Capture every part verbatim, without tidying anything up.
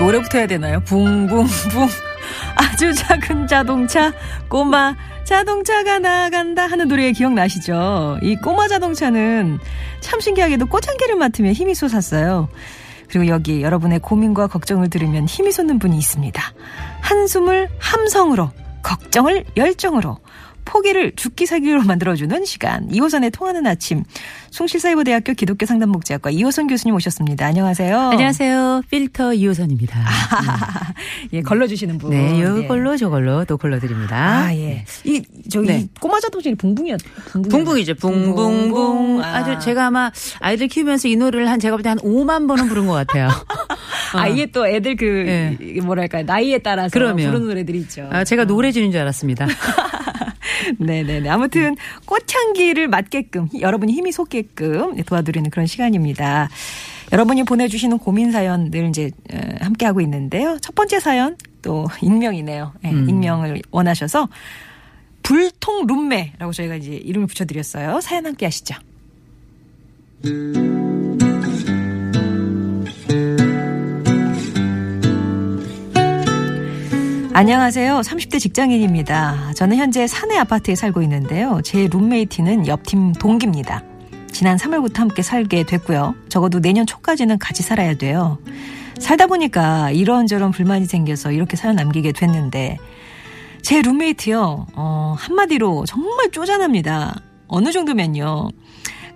뭐로부터 해야 되나요? 붕붕붕 아주 작은 자동차 꼬마 자동차가 나간다 하는 노래 기억나시죠? 이 꼬마 자동차는 참 신기하게도 꽃향기를 맡으며 힘이 솟았어요. 그리고 여기 여러분의 고민과 걱정을 들으면 힘이 솟는 분이 있습니다. 한숨을 함성으로, 걱정을 열정으로, 포기를 죽기 살기로 만들어주는 시간. 이호선의 통하는 아침. 숭실사이버대학교 기독교 상담복지학과 이호선 교수님 오셨습니다. 안녕하세요. 안녕하세요. 필터 이호선입니다. 아, 네. 예, 걸러주시는 분. 네, 요걸로 네. 저걸로 또 걸러드립니다. 아, 예. 이, 저기, 네. 꼬마 자동차이 붕붕이었, 붕붕이었, 붕붕이죠. 붕붕붕. 붕붕. 아. 아주 제가 아마 아이들 키우면서 이 노래를 한 제가 볼 때 한 오만 번은 부른 것 같아요. 어. 아, 이게 또 애들 그, 네. 뭐랄까요. 나이에 따라서 그럼요. 부르는 노래들이 있죠. 아, 제가 노래 지는 줄 알았습니다. 네네네. 아무튼 꽃향기를 맡게끔 여러분이 힘이 솟게끔 도와드리는 그런 시간입니다. 여러분이 보내주시는 고민 사연들 이제 함께 하고 있는데요. 첫 번째 사연 또 익명이네요. 네, 음. 익명을 원하셔서 불통 룸메라고 저희가 이제 이름을 붙여드렸어요. 사연 함께 하시죠. 안녕하세요. 삼십 대 직장인입니다. 저는 현재 사내 아파트에 살고 있는데요. 제 룸메이트는 옆팀 동기입니다. 지난 삼월부터 함께 살게 됐고요. 적어도 내년 초까지는 같이 살아야 돼요. 살다 보니까 이런저런 불만이 생겨서 이렇게 사연 남기게 됐는데 제 룸메이트요. 어, 한마디로 정말 쪼잔합니다. 어느 정도면요.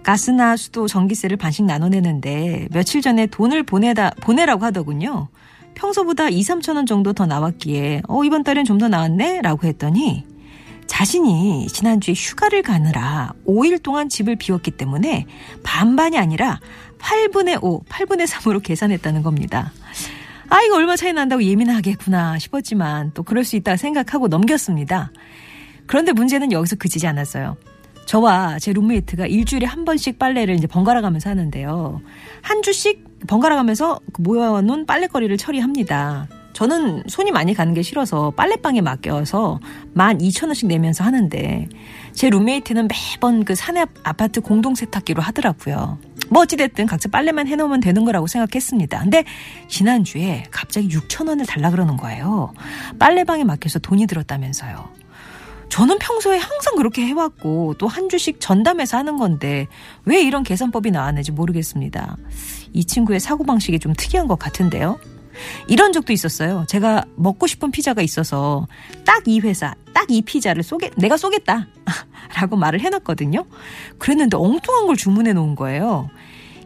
가스나 수도, 전기세를 반씩 나눠내는데 며칠 전에 돈을 보내다, 보내라고 하더군요. 평소보다 이삼천 원 정도 더 나왔기에 어 이번 달엔 좀 더 나왔네? 라고 했더니 자신이 지난주에 휴가를 가느라 오일 동안 집을 비웠기 때문에 반반이 아니라 팔분의 오, 팔분의 삼으로 계산했다는 겁니다. 아 이거 얼마 차이 난다고 예민하겠구나 싶었지만 또 그럴 수 있다 생각하고 넘겼습니다. 그런데 문제는 여기서 그치지 않았어요. 저와 제 룸메이트가 일주일에 한 번씩 빨래를 이제 번갈아 가면서 하는데요. 한 주씩 번갈아 가면서 모여놓은 빨래거리를 처리합니다. 저는 손이 많이 가는 게 싫어서 빨래방에 맡겨서 만 이천 원씩 내면서 하는데 제 룸메이트는 매번 그 사내 아파트 공동세탁기로 하더라고요. 뭐 어찌됐든 각자 빨래만 해놓으면 되는 거라고 생각했습니다. 근데 지난주에 갑자기 육천 원을 달라 그러는 거예요. 빨래방에 맡겨서 돈이 들었다면서요. 저는 평소에 항상 그렇게 해왔고 또 한 주씩 전담해서 하는 건데 왜 이런 계산법이 나왔는지 모르겠습니다. 이 친구의 사고방식이 좀 특이한 것 같은데요. 이런 적도 있었어요. 제가 먹고 싶은 피자가 있어서 딱 이 회사, 딱 이 피자를 쏘게, 내가 쏘겠다 라고 말을 해놨거든요. 그랬는데 엉뚱한 걸 주문해 놓은 거예요.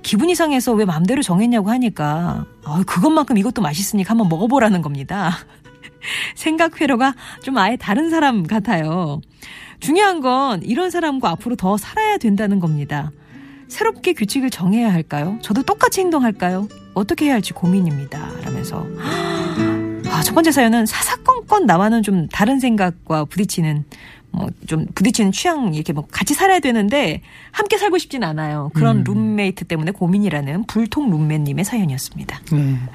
기분이 상해서 왜 맘대로 정했냐고 하니까 어, 그것만큼 이것도 맛있으니까 한번 먹어보라는 겁니다. 생각 회로가 좀 아예 다른 사람 같아요. 중요한 건 이런 사람과 앞으로 더 살아야 된다는 겁니다. 새롭게 규칙을 정해야 할까요? 저도 똑같이 행동할까요? 어떻게 해야 할지 고민입니다. 라면서 아, 첫 번째 사연은 사사건건 나와는 좀 다른 생각과 부딪히는 뭐 좀 부딪히는 취향 이렇게 뭐 같이 살아야 되는데 함께 살고 싶진 않아요. 그런 음. 룸메이트 때문에 고민이라는 불통 룸메님의 사연이었습니다. 음.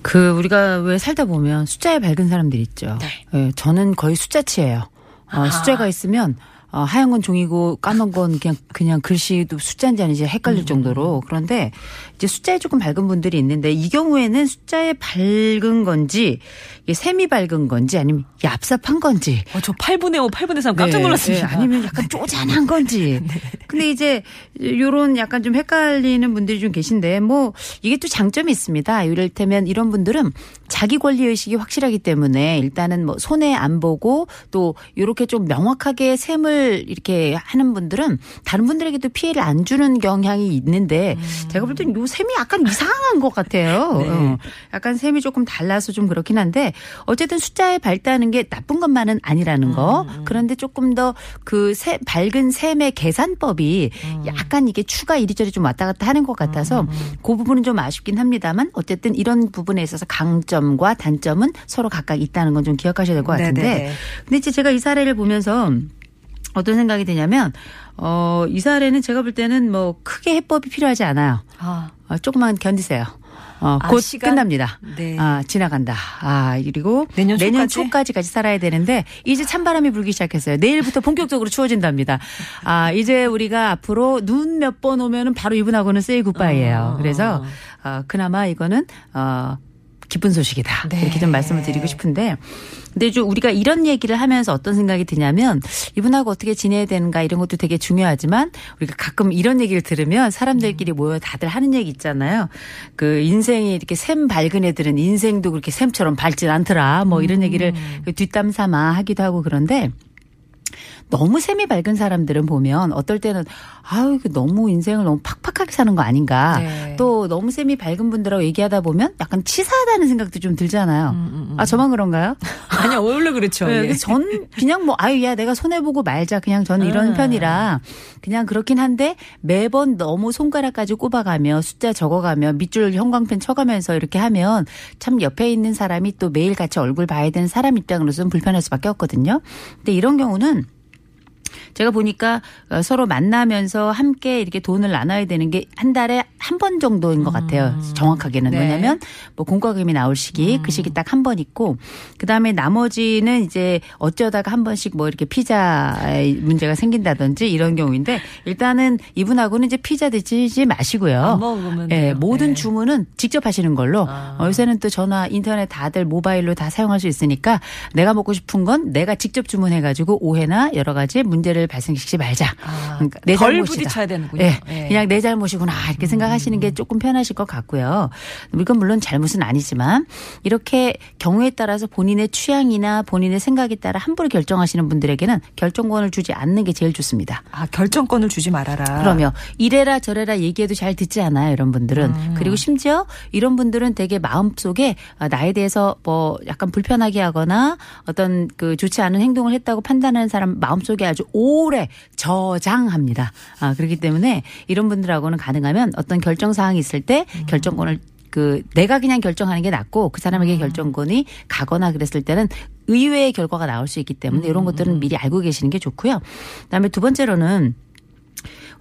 그 우리가 왜 살다 보면 숫자에 밝은 사람들 있죠. 네. 예, 저는 거의 숫자치예요. 아, 숫자가 있으면 어, 하얀 건 종이고 까만 건 그냥 그냥 글씨도 숫자인지 아닌지 헷갈릴 음. 정도로. 그런데 이제 숫자에 조금 밝은 분들이 있는데 이 경우에는 숫자에 밝은 건지 이게 셈이 밝은 건지 아니면 얍삽한 건지. 어, 저 팔분의 오, 팔분의 삼 깜짝 놀랐습니다. 네, 네. 아니면 약간 쪼잔한 건지. 네. 근데 이제 요런 약간 좀 헷갈리는 분들이 좀 계신데 뭐 이게 또 장점이 있습니다. 이를테면 이런 분들은 자기 권리의식이 확실하기 때문에 일단은 뭐 손해 안 보고 또 요렇게 좀 명확하게 셈을 이렇게 하는 분들은 다른 분들에게도 피해를 안 주는 경향이 있는데 음. 제가 볼 땐 요 셈이 약간 이상한 것 같아요. 네. 어. 약간 셈이 조금 달라서 좀 그렇긴 한데 어쨌든 숫자에 밝다는 게 나쁜 것만은 아니라는 거. 음. 그런데 조금 더 그 밝은 셈의 계산법이 음. 약간 이게 추가 이리저리 좀 왔다 갔다 하는 것 같아서 음. 그 부분은 좀 아쉽긴 합니다만 어쨌든 이런 부분에 있어서 강점과 단점은 서로 각각 있다는 건 좀 기억하셔야 될 것 같은데. 네네. 근데 이제 제가 이 사례를 보면서 어떤 생각이 드냐면 어, 이 사례는 제가 볼 때는 뭐 크게 해법이 필요하지 않아요. 아. 어, 조금만 견디세요. 어, 아, 곧 시간? 끝납니다. 네. 아, 지나간다. 아, 그리고 내년, 내년 초까지? 초까지까지 살아야 되는데 이제 찬바람이 불기 시작했어요. 내일부터 본격적으로 추워진답니다. 아, 이제 우리가 앞으로 눈 몇 번 오면은 바로 이분하고는 세이 굿바이예요. 아. 그래서 어, 그나마 이거는 어, 기쁜 소식이다. 네. 이렇게 좀 말씀을 드리고 싶은데 근데 좀 우리가 이런 얘기를 하면서 어떤 생각이 드냐면 이분하고 어떻게 지내야 되는가 이런 것도 되게 중요하지만 우리가 가끔 이런 얘기를 들으면 사람들끼리 모여 다들 하는 얘기 있잖아요. 그 인생이 이렇게 샘 밝은 애들은 인생도 그렇게 샘처럼 밝진 않더라. 뭐 이런 얘기를 뒷담 삼아 하기도 하고 그런데 너무 샘이 밝은 사람들은 보면 어떨 때는 아유 너무 인생을 너무 팍팍하게 사는 거 아닌가. 네. 또 너무 샘이 밝은 분들하고 얘기하다 보면 약간 치사하다는 생각도 좀 들잖아요. 음, 음, 음. 아 저만 그런가요? 아니요. 원래 그렇죠. 네, 예. 전 그냥 뭐 아유 야 내가 손해보고 말자 그냥 저는 이런 음. 편이라 그냥 그렇긴 한데 매번 너무 손가락까지 꼽아가며 숫자 적어가며 밑줄 형광펜 쳐가면서 이렇게 하면 참 옆에 있는 사람이 또 매일 같이 얼굴 봐야 되는 사람 입장으로서는 불편할 수밖에 없거든요. 근데 이런 경우는 제가 보니까 서로 만나면서 함께 이렇게 돈을 나눠야 되는 게 한 달에 한 번 정도인 것 같아요. 음. 정확하게는. 네. 왜냐하면 뭐 공과금이 나올 시기 음. 그 시기 딱 한 번 있고 그다음에 나머지는 이제 어쩌다가 한 번씩 뭐 이렇게 피자 문제가 생긴다든지 이런 경우인데 일단은 이분하고는 이제 피자 드시지 마시고요. 네, 모든 네. 주문은 직접 하시는 걸로. 아. 요새는 또 전화 인터넷 다들 모바일로 다 사용할 수 있으니까 내가 먹고 싶은 건 내가 직접 주문해가지고 오해나 여러 가지 문제를 발생시키지 말자. 아, 그러니까 내 덜 잘못이다. 부딪혀야 되는군요. 네, 네. 그냥 내 잘못이구나 이렇게 음. 생각하시는 게 조금 편하실 것 같고요. 이건 물론 잘못은 아니지만 이렇게 경우에 따라서 본인의 취향이나 본인의 생각에 따라 함부로 결정하시는 분들에게는 결정권을 주지 않는 게 제일 좋습니다. 아, 결정권을 주지 말아라. 그럼요. 이래라 저래라 얘기해도 잘 듣지 않아요. 이런 분들은. 음. 그리고 심지어 이런 분들은 되게 마음속에 나에 대해서 뭐 약간 불편하게 하거나 어떤 그 좋지 않은 행동을 했다고 판단하는 사람 마음속에 아주 오래 저장합니다. 아, 그렇기 때문에 이런 분들하고는 가능하면 어떤 결정 사항이 있을 때 음. 결정권을 그 내가 그냥 결정하는 게 낫고 그 사람에게 음. 결정권이 가거나 그랬을 때는 의외의 결과가 나올 수 있기 때문에 음. 이런 것들은 미리 알고 계시는 게 좋고요. 그다음에 두 번째로는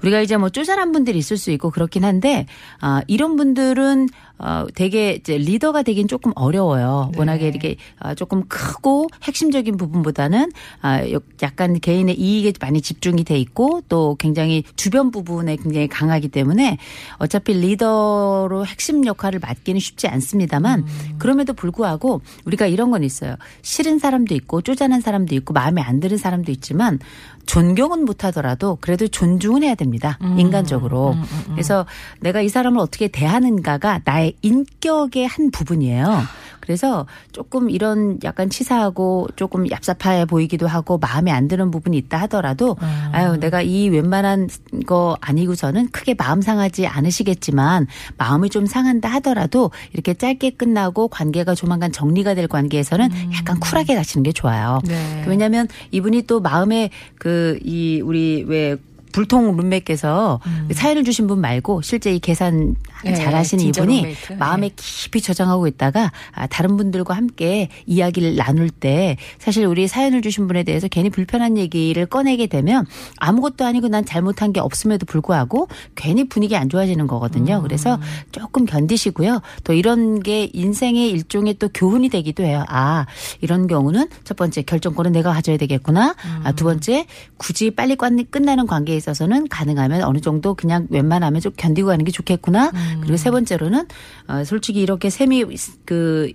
우리가 이제 뭐 쪼잔한 분들이 있을 수 있고 그렇긴 한데 아, 이런 분들은 어, 되게 이제 리더가 되긴 조금 어려워요. 네. 워낙에 이렇게 어, 조금 크고 핵심적인 부분보다는 어, 약간 개인의 이익에 많이 집중이 돼 있고 또 굉장히 주변 부분에 굉장히 강하기 때문에 어차피 리더로 핵심 역할을 맡기는 쉽지 않습니다만 음. 그럼에도 불구하고 우리가 이런 건 있어요. 싫은 사람도 있고 쪼잔한 사람도 있고 마음에 안 드는 사람도 있지만 존경은 못하더라도 그래도 존중은 해야 됩니다. 음. 인간적으로. 음, 음, 음. 그래서 내가 이 사람을 어떻게 대하는가가 나의 인격의 한 부분이에요. 그래서 조금 이런 약간 치사하고 조금 얍삽해 보이기도 하고 마음에 안 드는 부분이 있다 하더라도 음. 아유 내가 이 웬만한 거 아니고서는 크게 마음 상하지 않으시겠지만 마음이 좀 상한다 하더라도 이렇게 짧게 끝나고 관계가 조만간 정리가 될 관계에서는 음. 약간 쿨하게 가시는 게 좋아요. 네. 왜냐하면 이분이 또 마음에 그 이 우리 왜 불통 룸메께서 음. 사연을 주신 분 말고 실제 이 계산 네, 잘하시는 이분이 룸메이트. 마음에 네. 깊이 저장하고 있다가 다른 분들과 함께 이야기를 나눌 때 사실 우리 사연을 주신 분에 대해서 괜히 불편한 얘기를 꺼내게 되면 아무것도 아니고 난 잘못한 게 없음에도 불구하고 괜히 분위기 안 좋아지는 거거든요. 음. 그래서 조금 견디시고요. 또 이런 게 인생의 일종의 또 교훈이 되기도 해요. 아, 이런 경우는 첫 번째 결정권은 내가 가져야 되겠구나. 음. 아, 두 번째 굳이 빨리 끝나는 관계에 있어서는 가능하면 어느 정도 그냥 웬만하면 좀 견디고 가는 게 좋겠구나. 음. 그리고 세 번째로는 어, 솔직히 이렇게 셈이 그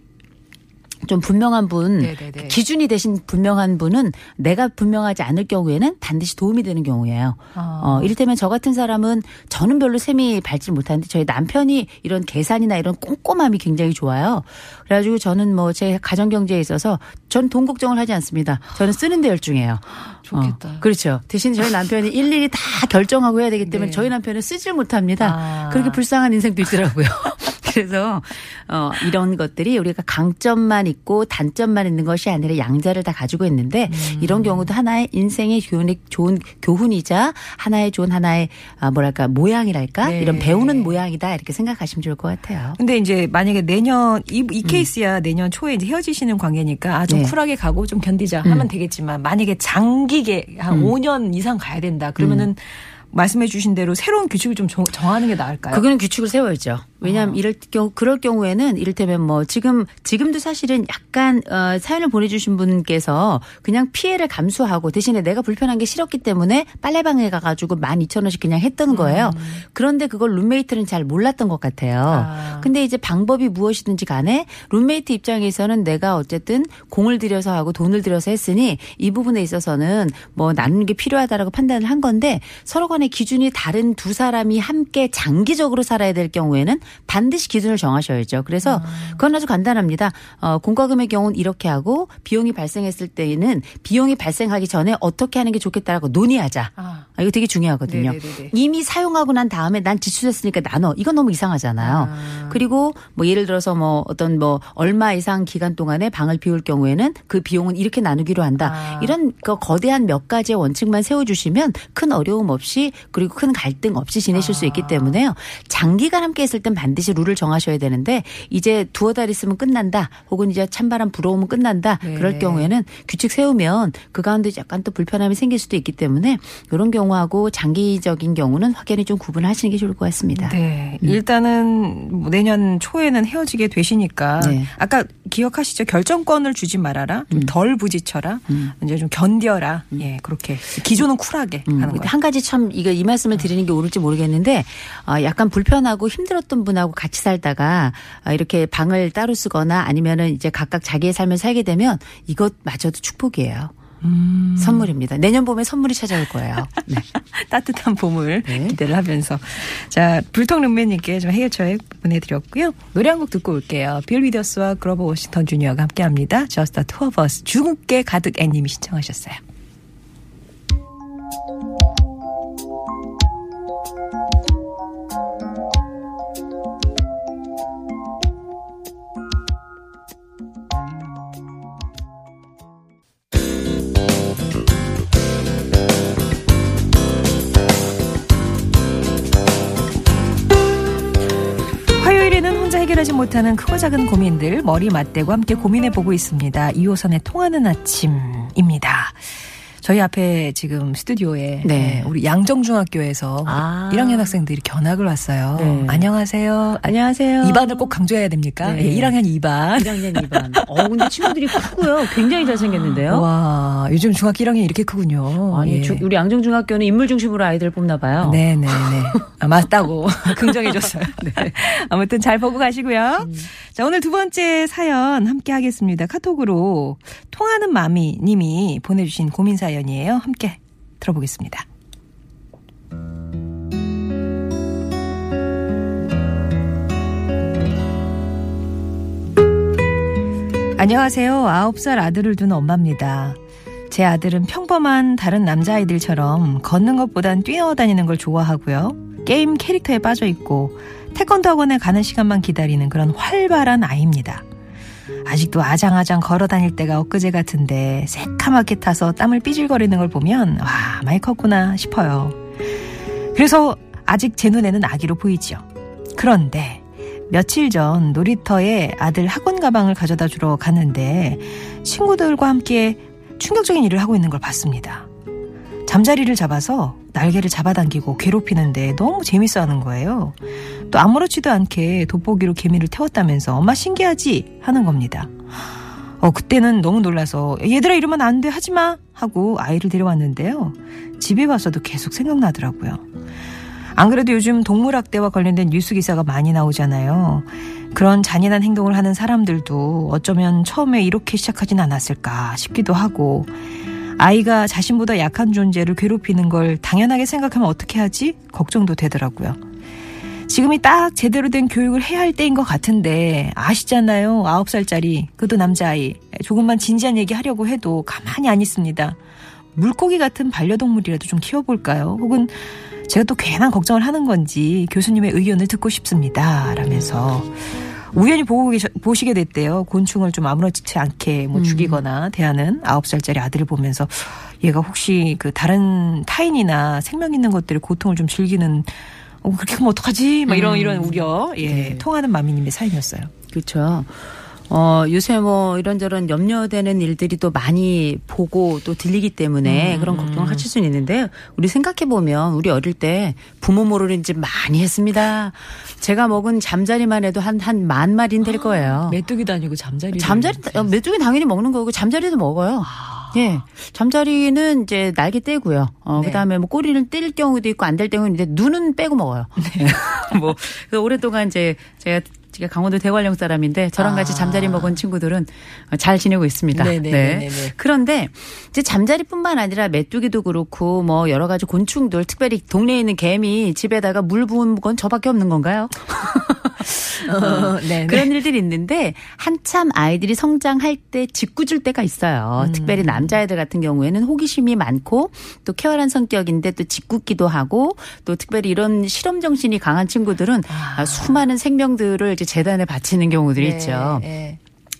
좀 분명한 분 네네네. 기준이 대신 분명한 분은 내가 분명하지 않을 경우에는 반드시 도움이 되는 경우예요. 아. 어, 이를테면 저 같은 사람은 저는 별로 셈이 밝지 못하는데 저희 남편이 이런 계산이나 이런 꼼꼼함이 굉장히 좋아요. 그래가지고 저는 뭐 제 가정경제에 있어서 전 돈 걱정을 하지 않습니다. 저는 쓰는 데 열중해요. 좋겠다. 어, 그렇죠. 대신 저희 남편이 일일이 다 결정하고 해야 되기 때문에 네. 저희 남편은 쓰질 못합니다. 아. 그렇게 불쌍한 인생도 있더라고요. 그래서 어, 이런 것들이 우리가 강점만 있고 단점만 있는 것이 아니라 양자를 다 가지고 있는데 음. 이런 경우도 하나의 인생의 교훈이, 좋은 교훈이자 하나의 좋은 하나의 아, 뭐랄까 모양이랄까 네. 이런 배우는 모양이다 이렇게 생각하시면 좋을 것 같아요. 근데 이제 만약에 내년 이, 이 케이스야 음. 내년 초에 이제 헤어지시는 관계니까 아, 좀 네. 쿨하게 가고 좀 견디자 음. 하면 되겠지만 만약에 장기계 한 음. 오 년 이상 가야 된다 그러면은 음. 말씀해 주신 대로 새로운 규칙을 좀 정하는 게 나을까요? 그거는 규칙을 세워야죠. 왜냐하면 어. 이럴 경우, 그럴 경우에는 이를테면 뭐 지금, 지금도 사실은 약간, 어, 사연을 보내주신 분께서 그냥 피해를 감수하고 대신에 내가 불편한 게 싫었기 때문에 빨래방에 가가지고 만 이천 원씩 그냥 했던 거예요. 음. 그런데 그걸 룸메이트는 잘 몰랐던 것 같아요. 아. 근데 이제 방법이 무엇이든지 간에 룸메이트 입장에서는 내가 어쨌든 공을 들여서 하고 돈을 들여서 했으니 이 부분에 있어서는 뭐 나누는 게 필요하다라고 판단을 한 건데 서로 간에 기준이 다른 두 사람이 함께 장기적으로 살아야 될 경우에는 반드시 기준을 정하셔야죠. 그래서 그건 아주 간단합니다. 어, 공과금의 경우는 이렇게 하고 비용이 발생했을 때에는 비용이 발생하기 전에 어떻게 하는 게 좋겠다라고 논의하자. 아. 이거 되게 중요하거든요. 네네네네. 이미 사용하고 난 다음에 난 지출했으니까 나눠. 이건 너무 이상하잖아요. 아. 그리고 뭐 예를 들어서 뭐 어떤 뭐 얼마 이상 기간 동안에 방을 비울 경우에는 그 비용은 이렇게 나누기로 한다. 아. 이런 그 거대한 몇 가지의 원칙만 세워주시면 큰 어려움 없이 그리고 큰 갈등 없이 지내실 아. 수 있기 때문에요. 장기간 함께 했을 땐 반드시 룰을 정하셔야 되는데 이제 두어 달 있으면 끝난다. 혹은 이제 찬바람 불어오면 끝난다. 네. 그럴 경우에는 규칙 세우면 그 가운데 약간 또 불편함이 생길 수도 있기 때문에 이런 경우하고 장기적인 경우는 확연히 좀 구분하시는 게 좋을 것 같습니다. 네. 음. 일단은 내년 초에는 헤어지게 되시니까 네. 아까 기억하시죠? 결정권을 주지 말아라. 좀 덜 부딪혀라. 음. 이제 좀 견뎌라. 음. 예, 그렇게. 기존은 쿨하게 음. 하는 거예요. 한 가지 참 이거 이 말씀을 드리는 게 옳을지 모르겠는데 약간 불편하고 힘들었던 분 하고 같이 살다가 이렇게 방을 따로 쓰거나 아니면은 이제 각각 자기의 삶을 살게 되면 이것마저도 축복이에요. 음. 선물입니다. 내년 봄에 선물이 찾아올 거예요. 네. 따뜻한 봄을 네. 기대를 하면서 자 불통 룸메님께 좀 해결책 보내드렸고요. 노래 한 곡 듣고 올게요. 빌 위더스와 그로버 워싱턴 주니어가 함께합니다. Just the Two of Us 중국계 가득 애님이 신청하셨어요. 해결하지 못하는 크고 작은 고민들 머리 맞대고 함께 고민해보고 있습니다. 이호선의 통하는 아침입니다. 저희 앞에 지금 스튜디오에 네. 우리 양정중학교에서 아. 일 학년 학생들이 견학을 왔어요. 네. 안녕하세요. 안녕하세요. 이 반을 꼭 강조해야 됩니까? 네. 예, 일 학년 이 반. 일 학년 이 반. 어, 근데 친구들이 크고요. 굉장히 잘생겼는데요. 와, 요즘 중학교 일 학년이 이렇게 크군요. 아니, 예. 주, 우리 양정중학교는 인물 중심으로 아이들을 뽑나 봐요. 네네네. 아, 맞다고. 긍정해줬어요. 네. 아무튼 잘 보고 가시고요. 음. 자, 오늘 두 번째 사연 함께 하겠습니다. 카톡으로 통하는 마미 님이 보내주신 고민사연 연이에요. 함께 들어보겠습니다. 안녕하세요. 아홉 살 아들을 둔 엄마입니다. 제 아들은 평범한 다른 남자아이들처럼 걷는 것보단 뛰어다니는 걸 좋아하고요. 게임 캐릭터에 빠져있고 태권도 학원에 가는 시간만 기다리는 그런 활발한 아이입니다. 아직도 아장아장 걸어다닐 때가 엊그제 같은데 새까맣게 타서 땀을 삐질거리는 걸 보면 와 많이 컸구나 싶어요. 그래서 아직 제 눈에는 아기로 보이죠. 그런데 며칠 전 놀이터에 아들 학원 가방을 가져다 주러 갔는데 친구들과 함께 충격적인 일을 하고 있는 걸 봤습니다. 잠자리를 잡아서 날개를 잡아당기고 괴롭히는데 너무 재밌어하는 거예요. 또 아무렇지도 않게 돋보기로 개미를 태웠다면서 엄마 신기하지? 하는 겁니다. 어, 그때는 너무 놀라서 얘들아 이러면 안 돼 하지마 하고 아이를 데려왔는데요. 집에 와서도 계속 생각나더라고요. 안 그래도 요즘 동물학대와 관련된 뉴스 기사가 많이 나오잖아요. 그런 잔인한 행동을 하는 사람들도 어쩌면 처음에 이렇게 시작하진 않았을까 싶기도 하고, 아이가 자신보다 약한 존재를 괴롭히는 걸 당연하게 생각하면 어떻게 하지? 걱정도 되더라고요. 지금이 딱 제대로 된 교육을 해야 할 때인 것 같은데 아시잖아요. 아홉 살짜리 그도 남자아이 조금만 진지한 얘기하려고 해도 가만히 안 있습니다. 물고기 같은 반려동물이라도 좀 키워볼까요? 혹은 제가 또 괜한 걱정을 하는 건지 교수님의 의견을 듣고 싶습니다. 라면서 우연히 보고 계셔, 보시게 됐대요. 곤충을 좀 아무렇지 않게 뭐 음. 죽이거나 대하는 아홉 살짜리 아들을 보면서 얘가 혹시 그 다른 타인이나 생명 있는 것들의 고통을 좀 즐기는, 어, 그렇게 하면 어떡하지? 막 이런, 음. 이런 우려. 예. 네. 통하는 마미님의 사연이었어요. 그렇죠. 어, 요새 뭐 이런저런 염려되는 일들이 또 많이 보고 또 들리기 때문에 음. 그런 걱정을 하실 수는 있는데, 우리 생각해보면 우리 어릴 때 부모 모르는 짓 많이 했습니다. 제가 먹은 잠자리만 해도 한, 한 만 마리는 될 거예요. 메뚜기도 아니고 잠자리. 잠자리, 메뚜기 당연히 먹는 거고 잠자리도 먹어요. 예. 잠자리는 이제 날개 떼고요. 어, 네. 그 다음에 뭐 꼬리를 뗄 경우도 있고 안 뗄 경우는 이제 눈은 빼고 먹어요. 네. 뭐, 그 오랫동안 이제 제가 제가 강원도 대관령 사람인데 저랑 아. 같이 잠자리 먹은 친구들은 잘 지내고 있습니다. 네네. 네. 그런데 이제 잠자리뿐만 아니라 메뚜기도 그렇고 뭐 여러 가지 곤충들, 특별히 동네에 있는 개미 집에다가 물 부은 건 저밖에 없는 건가요? 어, 네. 그런 일들이 있는데 한참 아이들이 성장할 때 짓궂을 때가 있어요. 음. 특별히 남자애들 같은 경우에는 호기심이 많고 또 쾌활한 성격인데 또 짓궂기도 하고, 또 특별히 이런 실험 정신이 강한 친구들은 아. 수많은 생명들을 이제 재단에 바치는 경우들이 네. 있죠. 네.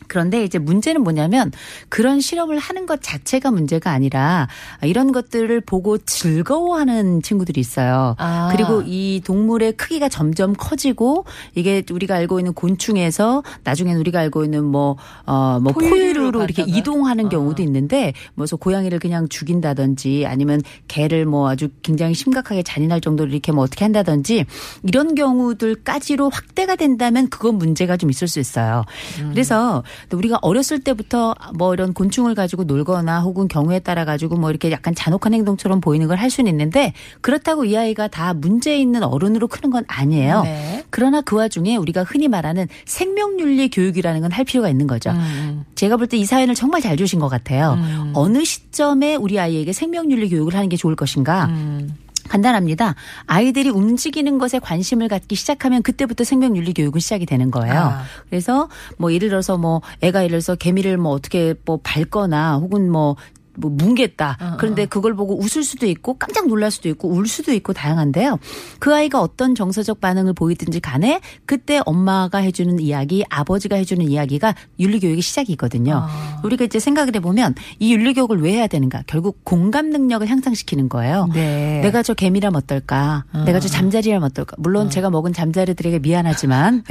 그런데 이제 문제는 뭐냐면 그런 실험을 하는 것 자체가 문제가 아니라 이런 것들을 보고 즐거워하는 친구들이 있어요. 아. 그리고 이 동물의 크기가 점점 커지고 이게 우리가 알고 있는 곤충에서 나중엔 우리가 알고 있는 뭐, 어, 뭐 포유류로 이렇게 이동하는 경우도 아. 있는데, 뭐 고양이를 그냥 죽인다든지 아니면 개를 뭐 아주 굉장히 심각하게 잔인할 정도로 이렇게 뭐 어떻게 한다든지 이런 경우들까지로 확대가 된다면 그건 문제가 좀 있을 수 있어요. 음. 그래서 우리가 어렸을 때부터 뭐 이런 곤충을 가지고 놀거나 혹은 경우에 따라 가지고 뭐 이렇게 약간 잔혹한 행동처럼 보이는 걸 할 수는 있는데, 그렇다고 이 아이가 다 문제 있는 어른으로 크는 건 아니에요. 네. 그러나 그 와중에 우리가 흔히 말하는 생명윤리 교육이라는 건 할 필요가 있는 거죠. 음. 제가 볼 때 이 사연을 정말 잘 주신 것 같아요. 음. 어느 시점에 우리 아이에게 생명윤리 교육을 하는 게 좋을 것인가. 음. 간단합니다. 아이들이 움직이는 것에 관심을 갖기 시작하면 그때부터 생명윤리 교육은 시작이 되는 거예요. 아. 그래서 뭐 예를 들어서 뭐 애가 예를 들어서 개미를 뭐 어떻게 뭐 밟거나 혹은 뭐 뭐 뭉갰다. 어, 어. 그런데 그걸 보고 웃을 수도 있고 깜짝 놀랄 수도 있고 울 수도 있고 다양한데요. 그 아이가 어떤 정서적 반응을 보이든지 간에 그때 엄마가 해주는 이야기, 아버지가 해주는 이야기가 윤리교육의 시작이거든요. 어. 우리가 이제 생각을 해보면 이 윤리교육을 왜 해야 되는가. 결국 공감 능력을 향상시키는 거예요. 네. 내가 저 개미라면 어떨까. 어. 내가 저 잠자리라면 어떨까. 물론 어. 제가 먹은 잠자리들에게 미안하지만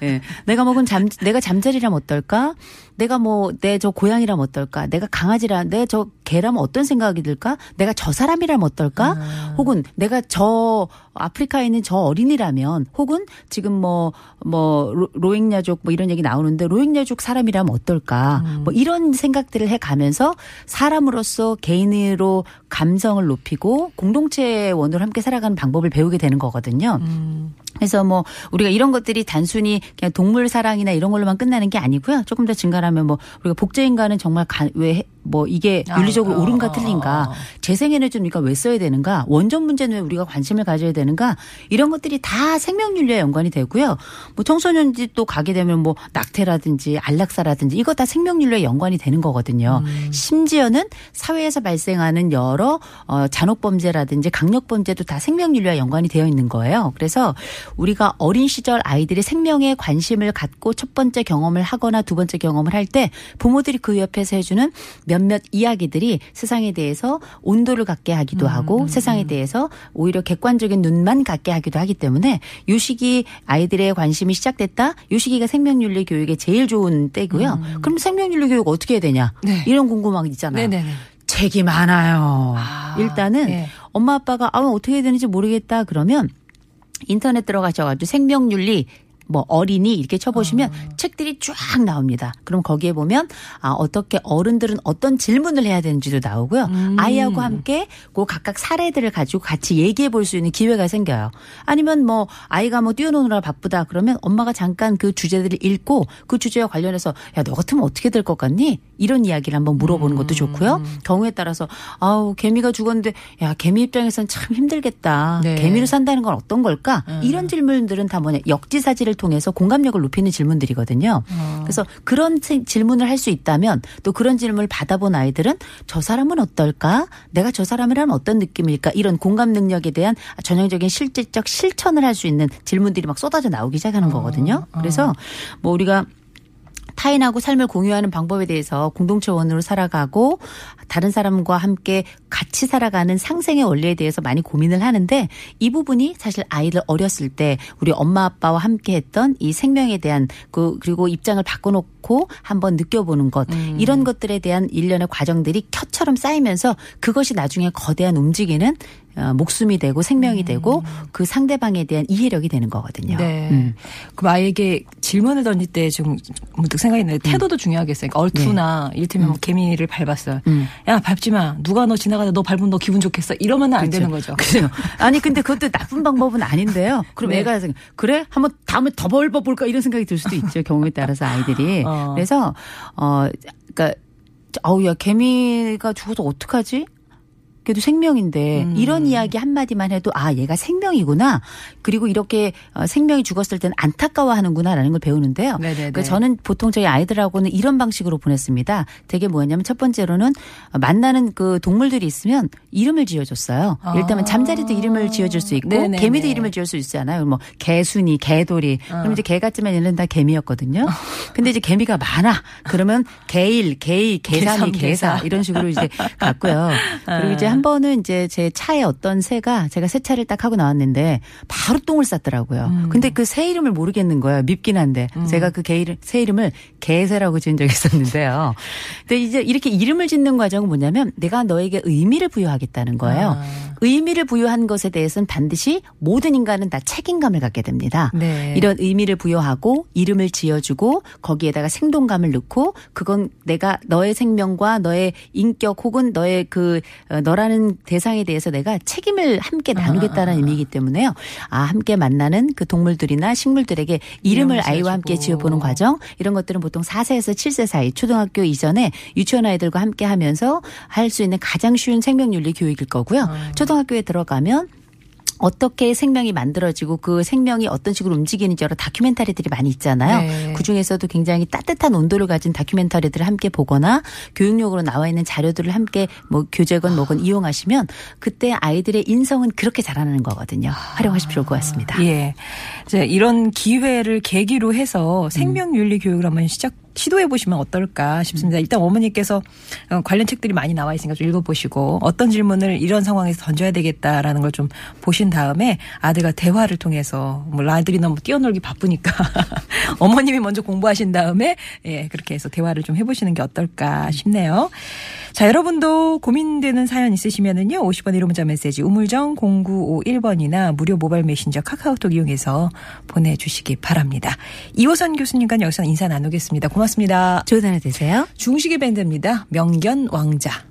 네. 내가 먹은 잠, 내가 잠자리라면 어떨까. 내가 뭐 내 저 고양이라면 어떨까. 내가 강아지라 내 저 개라면 어떤 생각이 들까. 내가 저 사람이라면 어떨까. 음. 혹은 내가 저 아프리카에 있는 저 어린이라면, 혹은 지금 뭐 뭐 로힝야족 뭐 이런 얘기 나오는데 로힝야족 사람이라면 어떨까. 음. 뭐 이런 생각들을 해가면서 사람으로서 개인으로 감성을 높이고 공동체의 원으로 함께 살아가는 방법을 배우게 되는 거거든요. 음. 그래서 뭐 우리가 이런 것들이 단순히 그냥 동물 사랑이나 이런 걸로만 끝나는 게 아니고요. 조금 더 증가하면 뭐 우리가 복제인간은 정말 왜 뭐 이게 윤리적으로 아, 옳은가 아, 틀린가, 재생에너지는 우리가 왜 써야 되는가, 원전 문제는 왜 우리가 관심을 가져야 되는가, 이런 것들이 다 생명윤리와 연관이 되고요. 뭐 청소년지 또 가게 되면 뭐 낙태라든지 안락사라든지 이거 다 생명윤리와 연관이 되는 거거든요. 음. 심지어는 사회에서 발생하는 여러 어, 잔혹범죄라든지 강력범죄도 다 생명윤리와 연관이 되어 있는 거예요. 그래서 우리가 어린 시절 아이들이 생명에 관심을 갖고 첫 번째 경험을 하거나 두 번째 경험을 할 때 부모들이 그 옆에서 해주는 몇 몇몇 이야기들이 세상에 대해서 온도를 갖게 하기도 음, 하고 음, 세상에 음. 대해서 오히려 객관적인 눈만 갖게 하기도 하기 때문에 요 시기 아이들의 관심이 시작됐다. 요 시기가 생명윤리 교육의 제일 좋은 때고요. 음. 그럼 생명윤리 교육 어떻게 해야 되냐. 네. 이런 궁금함이 있잖아요. 네네네. 책이 많아요. 아, 일단은 네. 엄마 아빠가 아 어떻게 해야 되는지 모르겠다 그러면 인터넷 들어가셔가지고 생명윤리 뭐 어린이 이렇게 쳐보시면 아. 책들이 쫙 나옵니다. 그럼 거기에 보면 아 어떻게 어른들은 어떤 질문을 해야 되는지도 나오고요. 음. 아이하고 함께 그 각각 사례들을 가지고 같이 얘기해 볼 수 있는 기회가 생겨요. 아니면 뭐 아이가 뭐 뛰어노느라 바쁘다 그러면 엄마가 잠깐 그 주제들을 읽고 그 주제와 관련해서 야 너 같으면 어떻게 될 것 같니? 이런 이야기를 한번 물어보는 것도 좋고요. 음. 경우에 따라서 아우 개미가 죽었는데 야 개미 입장에서는 참 힘들겠다. 네. 개미로 산다는 건 어떤 걸까? 음. 이런 질문들은 다 뭐냐 역지사지를 통해서 공감력을 높이는 질문들이거든요. 어. 그래서 그런 질문을 할 수 있다면 또 그런 질문을 받아본 아이들은 저 사람은 어떨까? 내가 저 사람이라면 어떤 느낌일까? 이런 공감 능력에 대한 전형적인 실질적 실천을 할 수 있는 질문들이 막 쏟아져 나오기 시작하는 어. 거거든요. 그래서 뭐 우리가 타인하고 삶을 공유하는 방법에 대해서 공동체원으로 살아가고 다른 사람과 함께 같이 살아가는 상생의 원리에 대해서 많이 고민을 하는데 이 부분이 사실 아이들 어렸을 때 우리 엄마 아빠와 함께했던 이 생명에 대한 그 그리고 입장을 바꿔놓고 한번 느껴보는 것 음. 이런 것들에 대한 일련의 과정들이 켜처럼 쌓이면서 그것이 나중에 거대한 움직이는 목숨이 되고 생명이 음. 되고 그 상대방에 대한 이해력이 되는 거거든요. 네. 음. 그럼 아이에게 질문을 던질 때 좀 문득 생각이 나요. 태도도 음. 중요하겠어요. 그러니까 얼투나 네. 이를테면 음. 개미를 밟았어요. 음. 야 밟지 마. 누가 너 지나가다 너 밟으면 너 기분 좋겠어. 이러면 안 그렇죠. 되는 거죠. 그렇죠. 아니 근데 그것도 나쁜 방법은 아닌데요. 그럼 네. 애가 그래? 한번 다음에 더 밟아볼까 이런 생각이 들 수도 있죠. 경우에 따라서 아이들이. 어. 그래서 어 그러니까 아우 야 개미가 죽어서 어떡하지? 그래도 생명인데 음. 이런 이야기 한마디만 해도 아 얘가 생명이구나. 그리고 이렇게 생명이 죽었을 때는 안타까워하는구나라는 걸 배우는데요. 그러니까 저는 보통 저희 아이들하고는 이런 방식으로 보냈습니다. 되게 뭐였냐면 첫 번째로는 만나는 그 동물들이 있으면 이름을 지어줬어요. 아. 일단은 잠자리도 이름을 지어줄 수 있고 네네네. 개미도 이름을 지을 수 있잖아요. 뭐 개순이, 개돌이. 어. 그럼 이제 개 같지만 얘는 다 개미였거든요. 근데 이제 개미가 많아. 그러면 개일, 개이, 개삼이, 개사 이런 식으로 이제 갔고요. 그리고 이제 한 번은 이제 제 차에 어떤 새가 제가 세차를 딱 하고 나왔는데 바로 똥을 쌌더라고요. 음. 근데 그 새 이름을 모르겠는 거예요. 밉긴 한데. 음. 제가 그 개 이름, 새 이름을 개새라고 지은 적이 있었는데요. 근데 이제 이렇게 이름을 짓는 과정은 뭐냐면 내가 너에게 의미를 부여하겠다는 거예요. 아. 의미를 부여한 것에 대해서는 반드시 모든 인간은 다 책임감을 갖게 됩니다. 네. 이런 의미를 부여하고 이름을 지어주고 거기에다가 생동감을 넣고 그건 내가 너의 생명과 너의 인격 혹은 너의 그 너라는 대상에 대해서 내가 책임을 함께 나누겠다는 아, 의미이기 때문에요. 아 함께 만나는 그 동물들이나 식물들에게 이름을 아이와 함께 지어보는 과정 이런 것들은 보통 네 세에서 일곱 살 사이 초등학교 이전에 유치원 아이들과 함께 하면서 할 수 있는 가장 쉬운 생명윤리 교육일 거고요. 아. 초등학교에 들어가면 어떻게 생명이 만들어지고 그 생명이 어떤 식으로 움직이는지 여러 다큐멘터리들이 많이 있잖아요. 네. 그중에서도 굉장히 따뜻한 온도를 가진 다큐멘터리들을 함께 보거나 교육용으로 나와 있는 자료들을 함께 뭐 교재건 뭐건 아. 이용하시면 그때 아이들의 인성은 그렇게 자라나는 거거든요. 활용하실 필요가 같습니다. 예, 이제 이런 기회를 계기로 해서 생명윤리 교육을 한번 시작 시도해보시면 어떨까 싶습니다. 일단 어머니께서 관련 책들이 많이 나와 있으니까 좀 읽어보시고 어떤 질문을 이런 상황에서 던져야 되겠다라는 걸 좀 보신 다음에 아들과 대화를 통해서 물론 아들이 너무 뛰어놀기 바쁘니까 어머님이 먼저 공부하신 다음에 예, 그렇게 해서 대화를 좀 해보시는 게 어떨까 싶네요. 자, 여러분도 고민되는 사연 있으시면은요. 오십 번의 일 호 문자 메시지 우물정 공구오일 번이나 무료 모바일 메신저 카카오톡 이용해서 보내주시기 바랍니다. 이호선 교수님과 여기서 인사 나누겠습니다. 고맙습니다. 고맙습니다. 좋은 하루 되세요. 중식의 밴드입니다. 명견 왕자.